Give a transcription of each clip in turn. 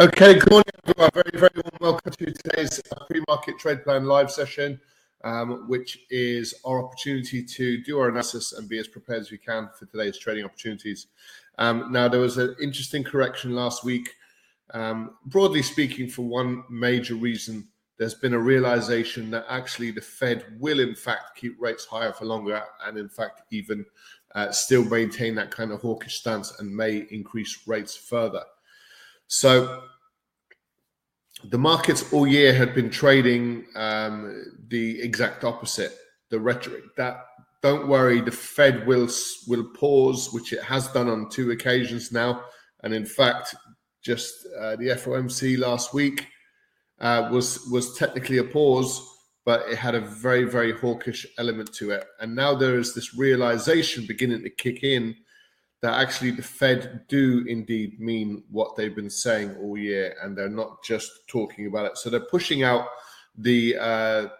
Okay, good morning everyone. Very warm welcome to today's pre-market trade plan live session, which is our opportunity to do our analysis and be as prepared as we can for today's trading opportunities. Now, there was an interesting correction last week. Broadly speaking, for one major reason, there's been a realization that actually the Fed will in fact keep rates higher for longer and in fact even still maintain that kind of hawkish stance and may increase rates further. So the markets all year had been trading the exact opposite, the rhetoric that don't worry, the Fed will pause, which it has done on two occasions now. And in fact, just the FOMC last week was technically a pause, but it had a very, very hawkish element to it. And now there is this realization beginning to kick in that actually the Fed do indeed mean what they've been saying all year, and they're not just talking about it. So they're pushing out the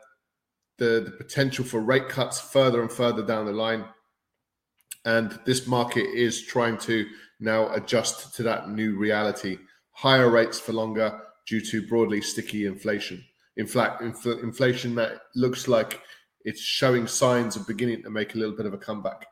potential for rate cuts further and further down the line. And this market is trying to now adjust to that new reality. Higher rates for longer due to broadly sticky inflation. In fact, inflation that looks like it's showing signs of beginning to make a little bit of a comeback.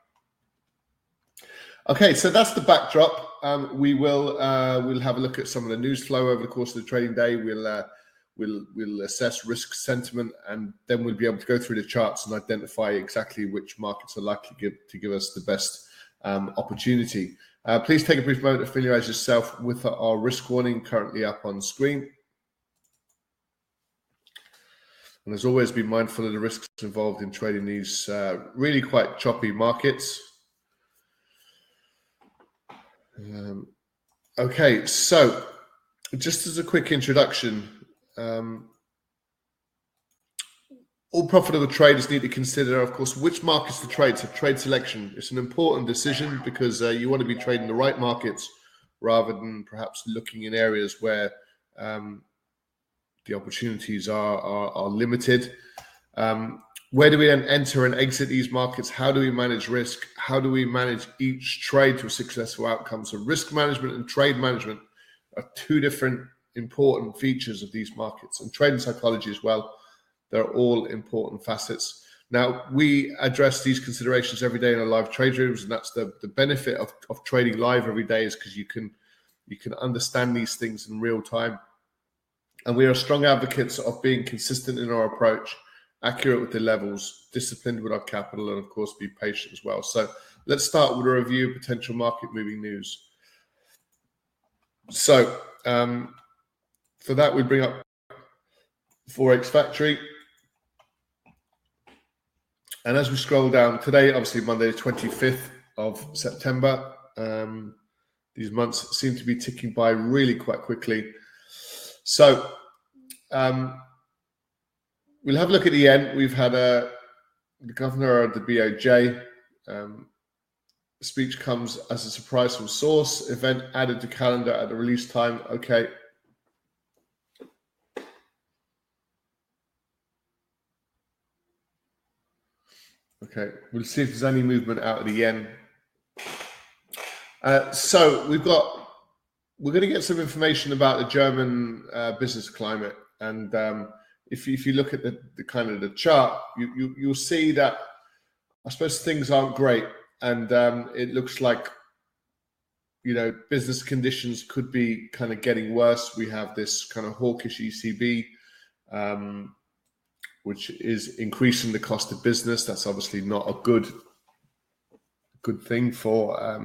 Okay, so that's the backdrop. We'll have a look at some of the news flow over the course of the trading day. We'll assess risk sentiment, and then we'll be able to go through the charts and identify exactly which markets are likely to give us the best opportunity. Please take a brief moment to familiarize yourself with our risk warning currently up on screen. And as always, be mindful of the risks involved in trading these really quite choppy markets. Okay, so just as a quick introduction, all profitable traders need to consider, of course, which markets to trade. So trade selection, it's an important decision because you want to be trading the right markets rather than perhaps looking in areas where the opportunities are limited. Where do we then enter and exit these markets? How do we manage risk? How do we manage each trade to a successful outcome? So risk management and trade management are two different important features of these markets, and trading psychology as well. They're all important facets. Now, we address these considerations every day in our live trade rooms, and that's the benefit of trading live every day, is because you can understand these things in real time. And we are strong advocates of being consistent in our approach, accurate with the levels, disciplined with our capital, and of course be patient as well. So let's start with a review of potential market moving news. So for that, we bring up Forex Factory. And as we scroll down today, obviously Monday the 25th of September, these months seem to be ticking by really quite quickly. So we'll have a look at the end. We've had the governor of the BOJ. Speech comes as a surprise from source. Event added to calendar at the release time. Okay. Okay. We'll see if there's any movement out of the yen. So we're going to get some information about the German business climate, and If you look at the kind of the chart, you'll see that I suppose things aren't great, and it looks like, you know, business conditions could be kind of getting worse. We have this kind of hawkish ECB, which is increasing the cost of business. That's obviously not a good thing for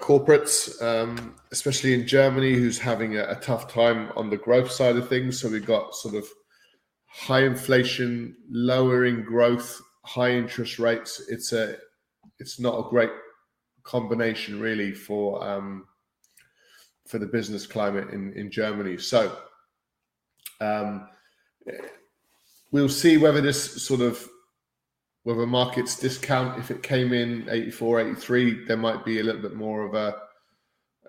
corporates, especially in Germany, who's having a tough time on the growth side of things. So we've got sort of high inflation, lowering growth, high interest rates. It's not a great combination really for the business climate in Germany. So we'll see whether this sort of whether markets discount. If it came in 84, 83, there might be a little bit more of a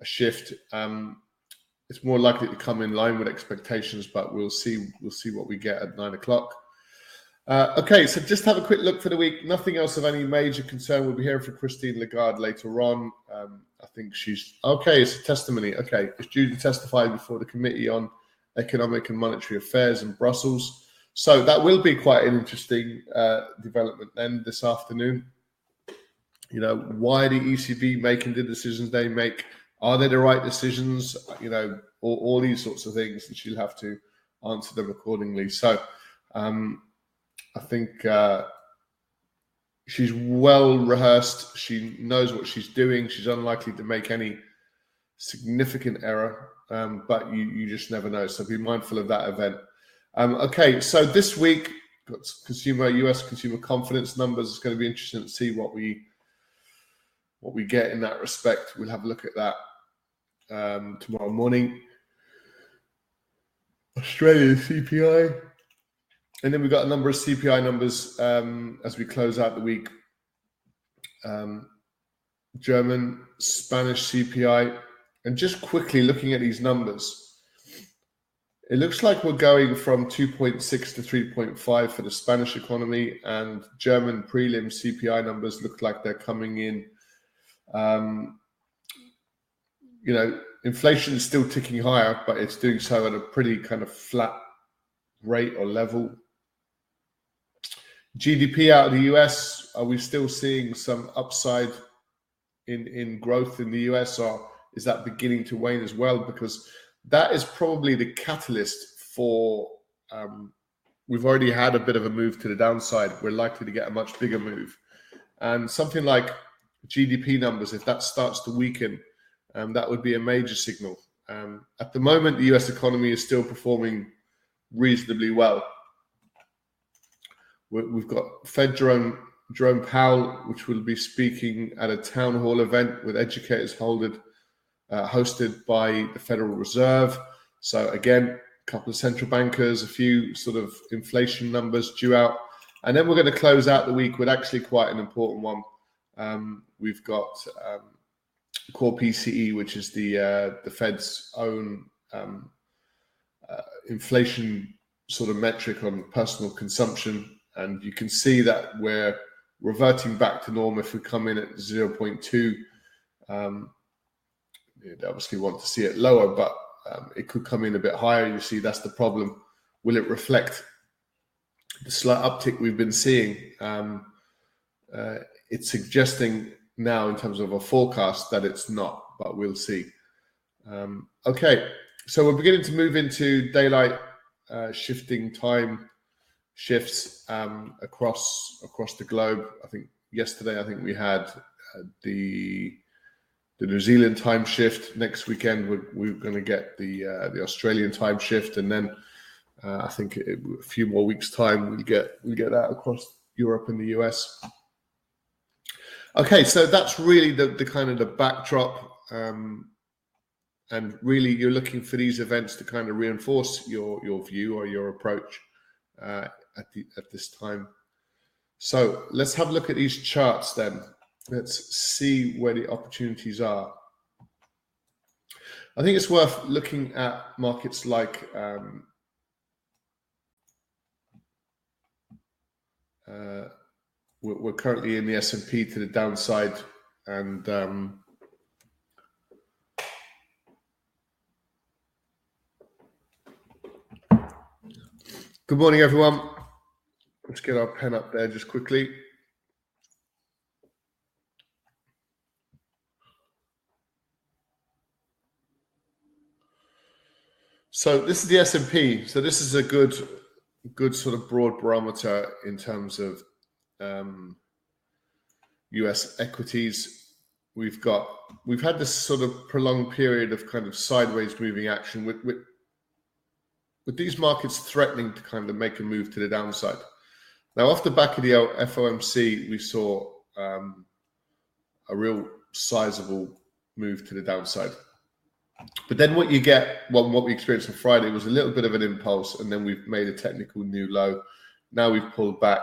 shift. It's more likely to come in line with expectations, but we'll see what we get at 9 o'clock. Okay, so just have a quick look for the week. Nothing else of any major concern. We'll be hearing from Christine Lagarde later on. I think she's... Okay, it's a testimony. Okay, it's due to testify before the Committee on Economic and Monetary Affairs in Brussels. So that will be quite an interesting development then this afternoon. You know, why the ECB making the decisions they make? Are they the right decisions? You know, all these sorts of things, and she'll have to answer them accordingly. So... I think she's well rehearsed. She knows what she's doing. She's unlikely to make any significant error, but you just never know. So be mindful of that event. Okay, so this week, got U.S. consumer confidence numbers. It's going to be interesting to see what we get in that respect. We'll have a look at that tomorrow morning. Australia CPI. And then we've got a number of CPI numbers as we close out the week. German, Spanish CPI. And just quickly looking at these numbers, it looks like we're going from 2.6 to 3.5 for the Spanish economy, and German prelim CPI numbers look like they're coming in. You know, inflation is still ticking higher, but it's doing so at a pretty kind of flat rate or level. GDP out of the US, are we still seeing some upside in growth in the US, or is that beginning to wane as well? Because that is probably the catalyst for, we've already had a bit of a move to the downside. We're likely to get a much bigger move. And something like GDP numbers, if that starts to weaken, that would be a major signal. At the moment, the US economy is still performing reasonably well. We've got Fed Jerome Powell, which will be speaking at a town hall event with educators hosted by the Federal Reserve. So again, a couple of central bankers, a few sort of inflation numbers due out. And then we're going to close out the week with actually quite an important one. We've got core PCE, which is the Fed's own inflation sort of metric on personal consumption, and you can see that we're reverting back to norm. If we come in at 0.2, you'd obviously want to see it lower, but it could come in a bit higher. You see, that's the problem. Will it reflect the slight uptick we've been seeing? It's suggesting now in terms of a forecast that it's not, but we'll see. Okay. So we're beginning to move into daylight shifting time shifts across the globe. I think yesterday, we had the New Zealand time shift. Next weekend, we're going to get the Australian time shift, and then I think a few more weeks' time we'll get that across Europe and the US. Okay, so that's really the kind of the backdrop. And really, you're looking for these events to kind of reinforce your view or your approach at this time. So let's have a look at these charts then. Let's see where the opportunities are. I think it's worth looking at markets like we're currently in the S&P to the downside, and good morning, everyone. Let's get our pen up there just quickly. So this is the S&P. So this is a good sort of broad barometer in terms of US equities. We've had this sort of prolonged period of kind of sideways moving action with these markets threatening to kind of make a move to the downside. Now, off the back of the FOMC, we saw a real sizable move to the downside. But then what you get, what we experienced on Friday was a little bit of an impulse, and then we've made a technical new low. Now we've pulled back.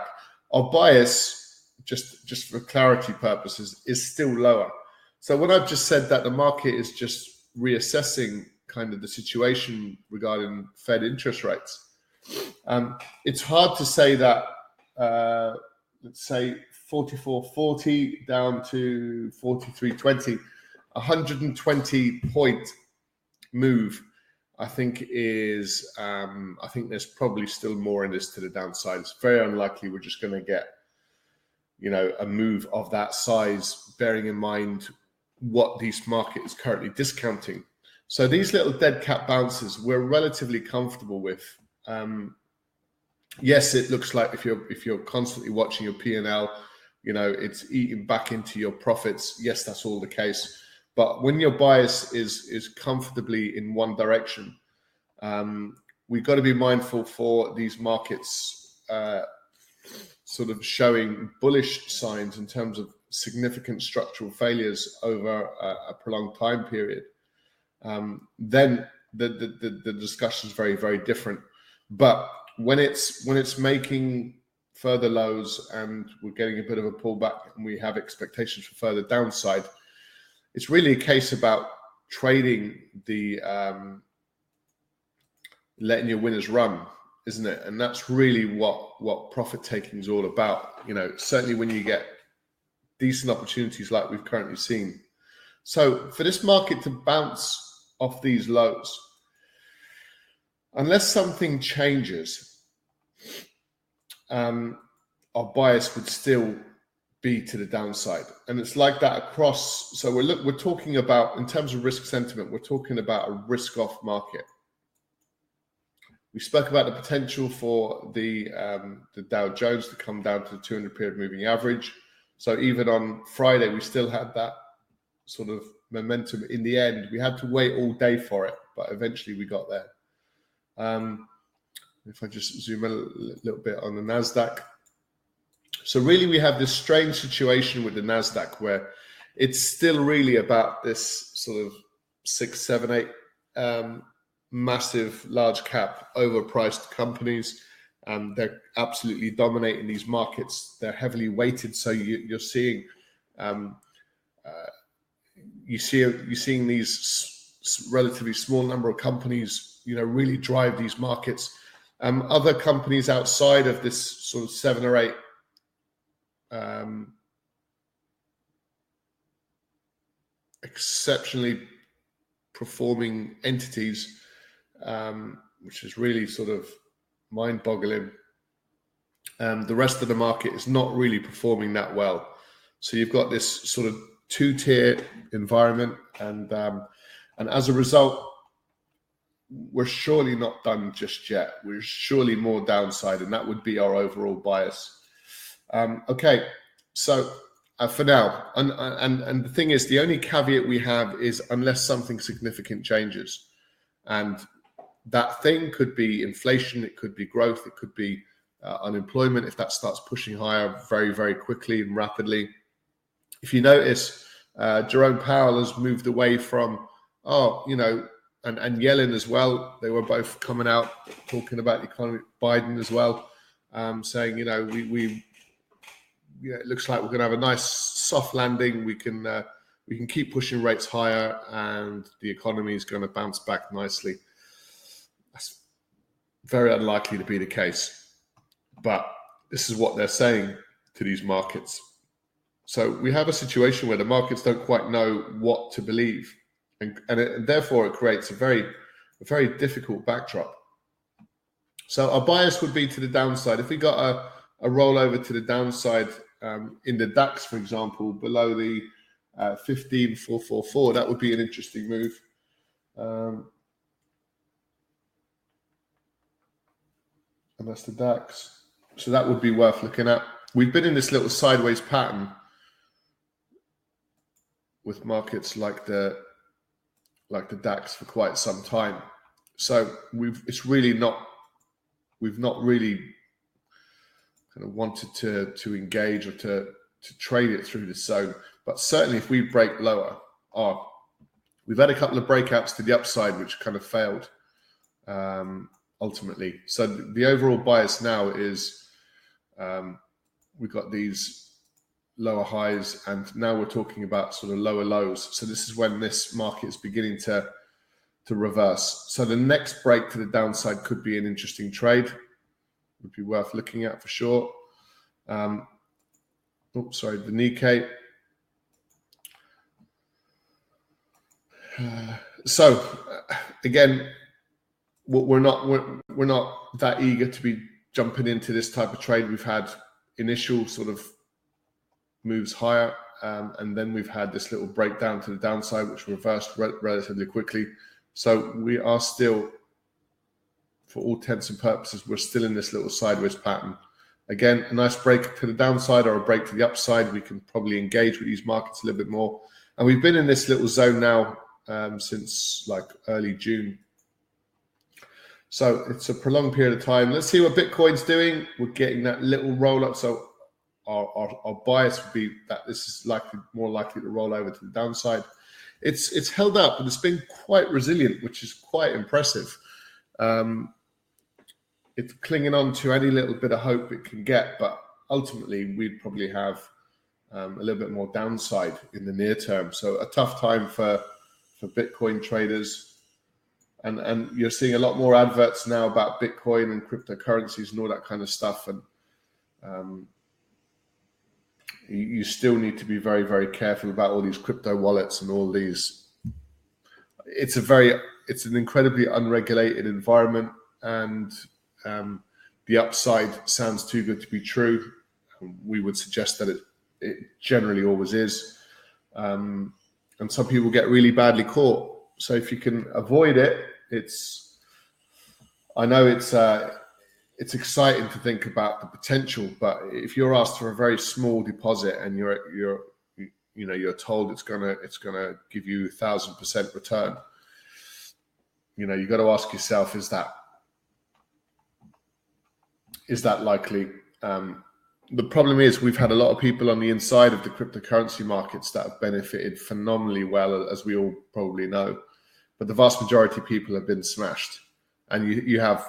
Our bias, just for clarity purposes, is still lower. So when I've just said that the market is just reassessing kind of the situation regarding Fed interest rates, it's hard to say that let's say 44.40 down to 43.20, 120 point move, I think is, I think there's probably still more in this to the downside. It's very unlikely we're just going to get, you know, a move of that size, bearing in mind what this market is currently discounting. So these little dead cat bounces we're relatively comfortable with. Yes, it looks like if you're constantly watching your P&L, you know, it's eating back into your profits. Yes, that's all the case. But when your bias is comfortably in one direction, we've got to be mindful for these markets sort of showing bullish signs in terms of significant structural failures over a prolonged time period. Then the discussion is very, very different. But when it's making further lows and we're getting a bit of a pullback and we have expectations for further downside, it's really a case about trading the letting your winners run, isn't it? And that's really what profit taking is all about. You know, certainly when you get decent opportunities like we've currently seen. So for this market to bounce off these lows, unless something changes, our bias would still be to the downside. And it's like that across. So we're talking about, in terms of risk sentiment, we're talking about a risk-off market. We spoke about the potential for the Dow Jones to come down to the 200-period moving average. So even on Friday, we still had that sort of momentum in the end. We had to wait all day for it, but eventually we got there. If I just zoom in a little bit on the Nasdaq. So really we have this strange situation with the Nasdaq where it's still really about this sort of 6, 7, 8 massive large cap overpriced companies. They're absolutely dominating these markets. They're heavily weighted. So you're seeing you're seeing these relatively small number of companies, you know, really drive these markets. Other companies outside of this sort of 7 or 8 exceptionally performing entities, which is really sort of mind-boggling. The rest of the market is not really performing that well. So you've got this sort of two-tier environment, and as a result, we're surely not done just yet. We're surely more downside, and that would be our overall bias. Okay, so for now, and the thing is, the only caveat we have is unless something significant changes, and that thing could be inflation, it could be growth, it could be unemployment. If that starts pushing higher very, very quickly and rapidly, if you notice, Jerome Powell has moved away from, and Yellen as well. They were both coming out talking about the economy. Biden as well, saying, it looks like we're going to have a nice soft landing. We can keep pushing rates higher, and the economy is going to bounce back nicely. That's very unlikely to be the case, but this is what they're saying to these markets. So we have a situation where the markets don't quite know what to believe. And therefore, it creates a very difficult backdrop. So our bias would be to the downside. If we got a rollover to the downside in the DAX, for example, below the 15,444, that would be an interesting move. And that's the DAX. So that would be worth looking at. We've been in this little sideways pattern with markets like the DAX for quite some time. So we've not really kind of wanted to engage or to trade it through this zone. But certainly if we break lower, we've had a couple of breakouts to the upside, which kind of failed ultimately. So the overall bias now is we've got these lower highs, and now we're talking about sort of lower lows. So this is when this market is beginning to reverse. So the next break to the downside could be an interesting trade. It would be worth looking at for sure. the Nikkei. Again, we're not that eager to be jumping into this type of trade. We've had initial sort of moves higher, and then we've had this little breakdown to the downside, which reversed relatively quickly. So we are still, for all intents and purposes, we're still in this little sideways pattern. Again, a nice break to the downside or a break to the upside, we can probably engage with these markets a little bit more. And we've been in this little zone now since like early June. So it's a prolonged period of time. Let's see what Bitcoin's doing. We're getting that little roll up. So our bias would be that this is more likely to roll over to the downside. It's held up and it's been quite resilient, which is quite impressive. It's clinging on to any little bit of hope it can get, but ultimately we'd probably have a little bit more downside in the near term. So a tough time for Bitcoin traders. And you're seeing a lot more adverts now about Bitcoin and cryptocurrencies and all that kind of stuff. And you still need to be very, very careful about all these crypto wallets and all these. It's an incredibly unregulated environment, and the upside sounds too good to be true. We would suggest that it generally always is. And some people get really badly caught. So if you can avoid it, it's exciting to think about the potential, but if you're asked for a very small deposit and you're told it's gonna give you 1,000% return, you got to ask yourself, is that likely? The problem is we've had a lot of people on the inside of the cryptocurrency markets that have benefited phenomenally well, as we all probably know, but the vast majority of people have been smashed. And you have,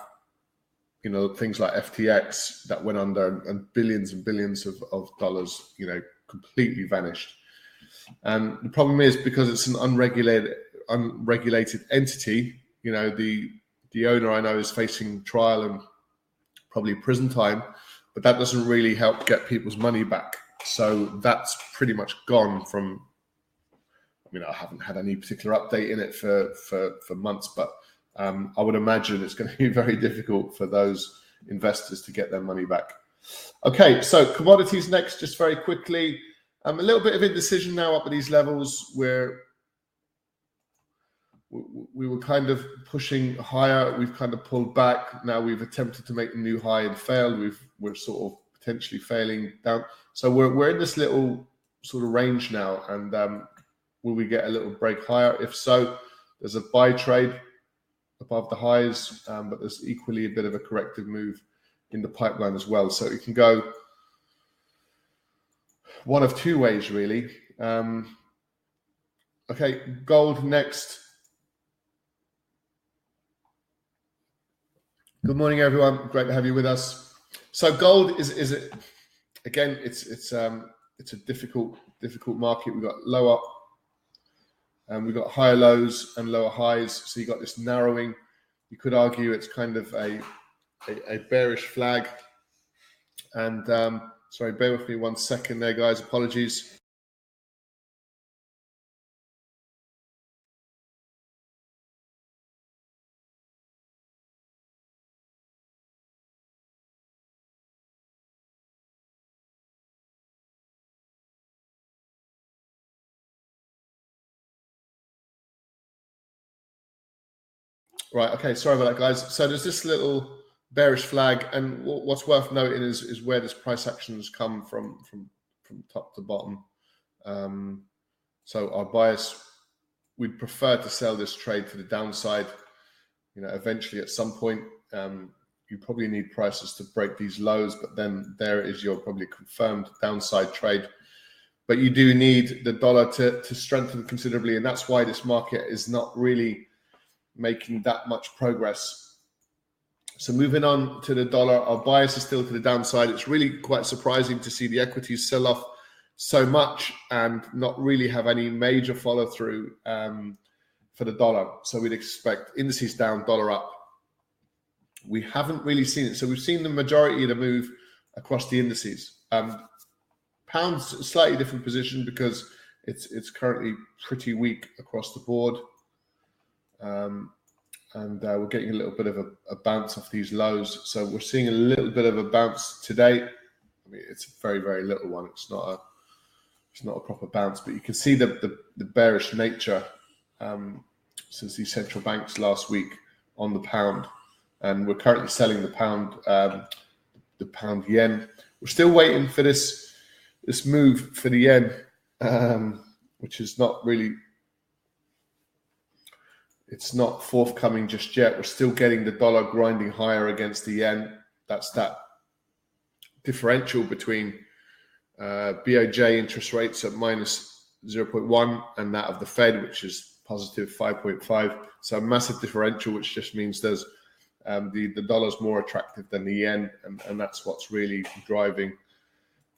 things like FTX that went under, and billions and billions of dollars, completely vanished. And the problem is, because it's an unregulated entity, the owner I know is facing trial and probably prison time. But that doesn't really help get people's money back. So that's pretty much gone from, I haven't had any particular update in it for months, but I would imagine it's going to be very difficult for those investors to get their money back. Okay, so commodities next, just very quickly. A little bit of indecision now up at these levels where we were kind of pushing higher. We've kind of pulled back. Now we've attempted to make a new high and failed. We're sort of potentially failing down. So we're in this little sort of range now. And will we get a little break higher? If so, there's a buy trade above the highs, but there's equally a bit of a corrective move in the pipeline as well. So it can go one of two ways, really. Okay, gold next. Good morning, everyone. Great to have you with us. So gold is again, it's a difficult market. We've got lower and we've got higher lows and lower highs. So you got this narrowing. You could argue it's kind of a bearish flag. And sorry, bear with me one second there, guys. Apologies. Right, okay, sorry about that, guys. So there's this little bearish flag, and what's worth noting is where this price action has come from top to bottom. So our bias, we'd prefer to sell this trade to the downside. Eventually at some point, you probably need prices to break these lows, but then there is your probably confirmed downside trade. But you do need the dollar to strengthen considerably, and that's why this market is not really making that much progress. So moving on to the dollar, our bias is still to the downside. It's really quite surprising to see the equities sell off so much and not really have any major follow through for the dollar. So we'd expect indices down, dollar up. We haven't really seen it. So we've seen the majority of the move across the indices. Pound's slightly different position because it's currently pretty weak across the board. And we're getting a little bit of a bounce off these lows. So we're seeing a little bit of a bounce today. I mean, it's a very, very little one. It's not a proper bounce, but you can see the bearish nature since these central banks last week on the pound. And we're currently selling the pound yen. We're still waiting for this move for the yen, which is not really, it's not forthcoming just yet. We're still getting the dollar grinding higher against the yen. That's that differential between BOJ interest rates at minus 0.1 and that of the Fed, which is positive 5.5. So a massive differential, which just means there's the dollar's more attractive than the yen, and that's what's really driving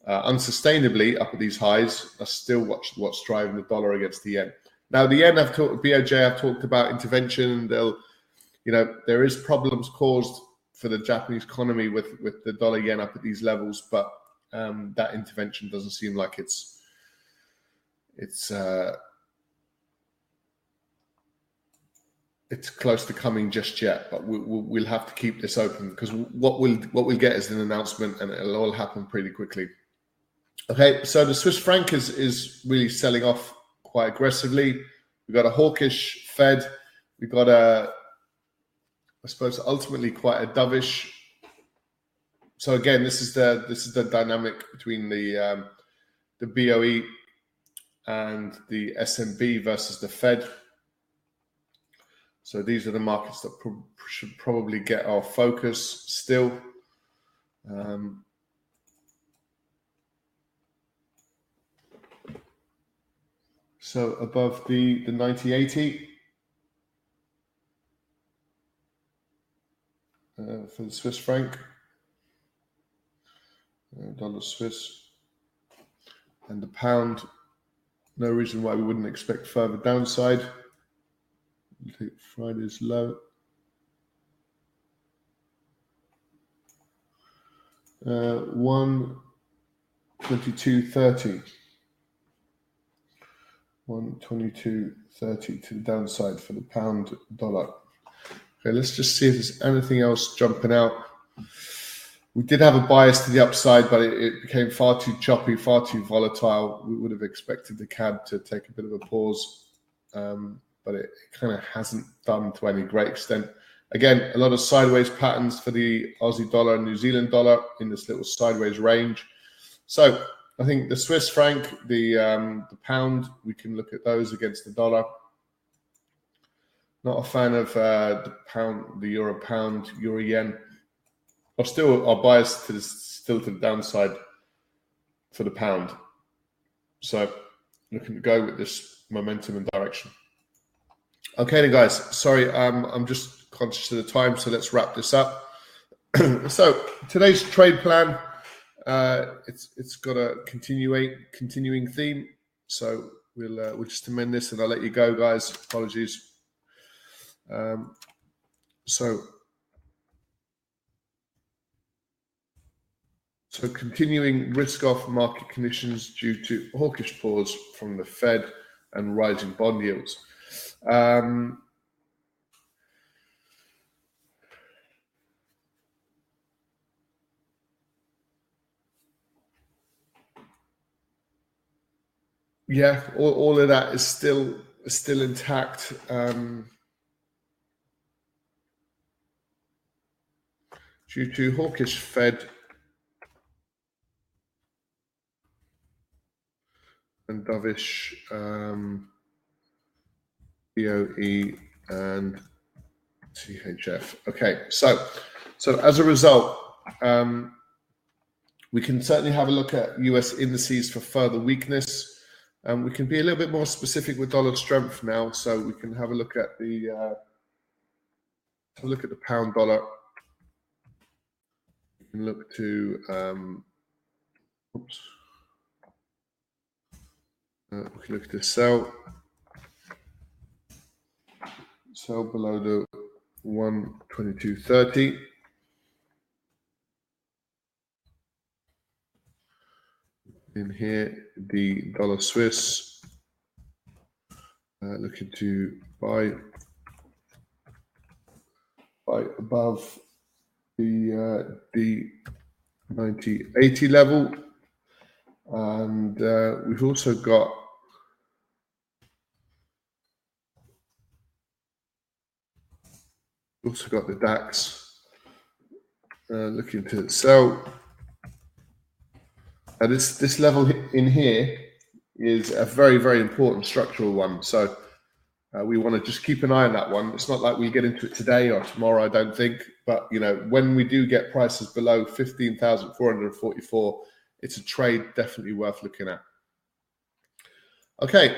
unsustainably up at these highs. That's still what's driving the dollar against the yen. Now the yen, BOJ, I've talked about intervention. They'll, there is problems caused for the Japanese economy with the dollar yen up at these levels, but that intervention doesn't seem like it's close to coming just yet, but we'll have to keep this open because what we'll get is an announcement, and it'll all happen pretty quickly. Okay, so the Swiss franc is really selling off quite aggressively. We've got a hawkish Fed. We've got ultimately quite a dovish. So again, this is the dynamic between the BOE and the SNB versus the Fed. So these are the markets that should probably get our focus still. So above the 90.80 for the Swiss franc, dollar Swiss, and the pound. No reason why we wouldn't expect further downside. Take Friday's low. $1.2230. $1.2230 to the downside for the pound dollar. Okay, let's just see if there's anything else jumping out. We did have a bias to the upside, but it became far too choppy, far too volatile. We would have expected the CAD to take a bit of a pause. But it kind of hasn't done to any great extent. Again, a lot of sideways patterns for the Aussie dollar and New Zealand dollar in this little sideways range. So I think the Swiss franc, the pound, we can look at those against the dollar. Not a fan of the pound, the euro pound, euro yen. But still are biased to the downside for the pound. So looking to go with this momentum and direction. Okay then guys, sorry, I'm just conscious of the time, so let's wrap this up. So today's trade plan, it's got a continuing theme, so we'll just amend this and I'll let you go, guys. Apologies. So continuing risk off market conditions due to hawkish pause from the Fed and rising bond yields. All of that is still intact. Due to hawkish Fed and dovish BOE and CHF. Okay, so as a result, we can certainly have a look at US indices for further weakness. We can be a little bit more specific with dollar strength now, so we can have a look at the pound dollar. We can look to we can look at the sell. Sell below the 122.30. in here, the dollar Swiss, looking to buy above the 90.80 level, and we've also got the DAX looking to sell. And this level in here is a very, very important structural one. So we want to just keep an eye on that one. It's not like we get into it today or tomorrow, I don't think. But, you know, when we do get prices below 15,444, it's a trade definitely worth looking at. Okay.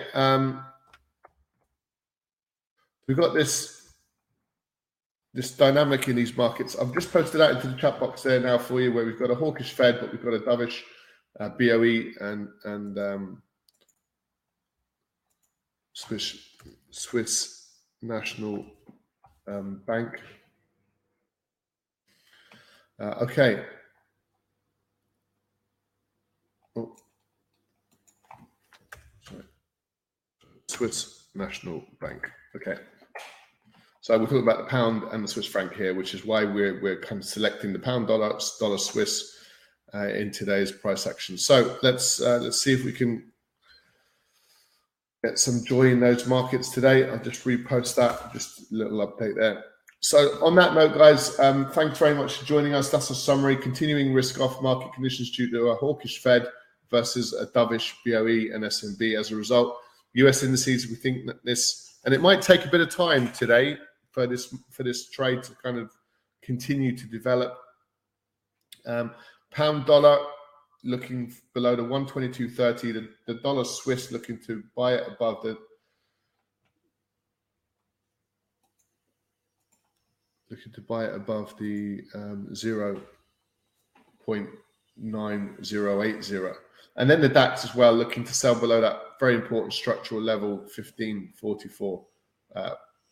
We've got this dynamic in these markets. I've just posted out into the chat box there now for you, where we've got a hawkish Fed, but we've got a dovish BOE and Swiss National Bank. Okay. Oh, sorry. Swiss National Bank. Okay. So we're talking about the pound and the Swiss franc here, which is why we're kind of selecting the pound dollar Swiss in today's price action. So let's see if we can get some joy in those markets today. I'll just repost that, just a little update there. So on that note, guys, thanks very much for joining us. That's a summary. Continuing risk-off market conditions due to a hawkish Fed versus a dovish BOE and SNB. As a result, US indices, we think that this, and it might take a bit of time today for this trade to kind of continue to develop. Pound dollar looking below the 122.30, the dollar Swiss looking to buy it above the um, 0.9080, and then the DAX as well looking to sell below that very important structural level 1544,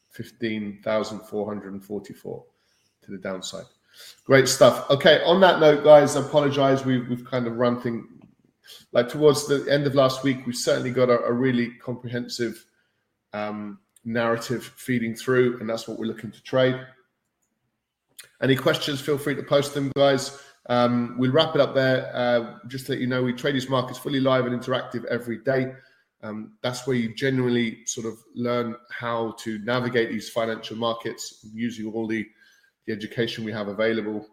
15,444 to the downside. Great stuff. Okay, on that note, guys, I apologize. We've kind of run things like towards the end of last week. We certainly got a really comprehensive narrative feeding through, and that's what we're looking to trade. Any questions, feel free to post them, guys. We'll wrap it up there. Just to let you know, we trade these markets fully live and interactive every day. That's where you genuinely sort of learn how to navigate these financial markets using all the education we have available,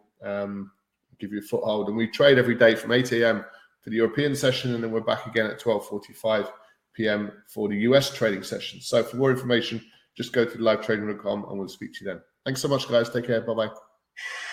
give you a foothold. And we trade every day from 8 a.m. for the European session, and then we're back again at 12:45 p.m. for the US trading session. So for more information, just go to livetrading.com, and we'll speak to you then. Thanks so much, guys. Take care. Bye-bye.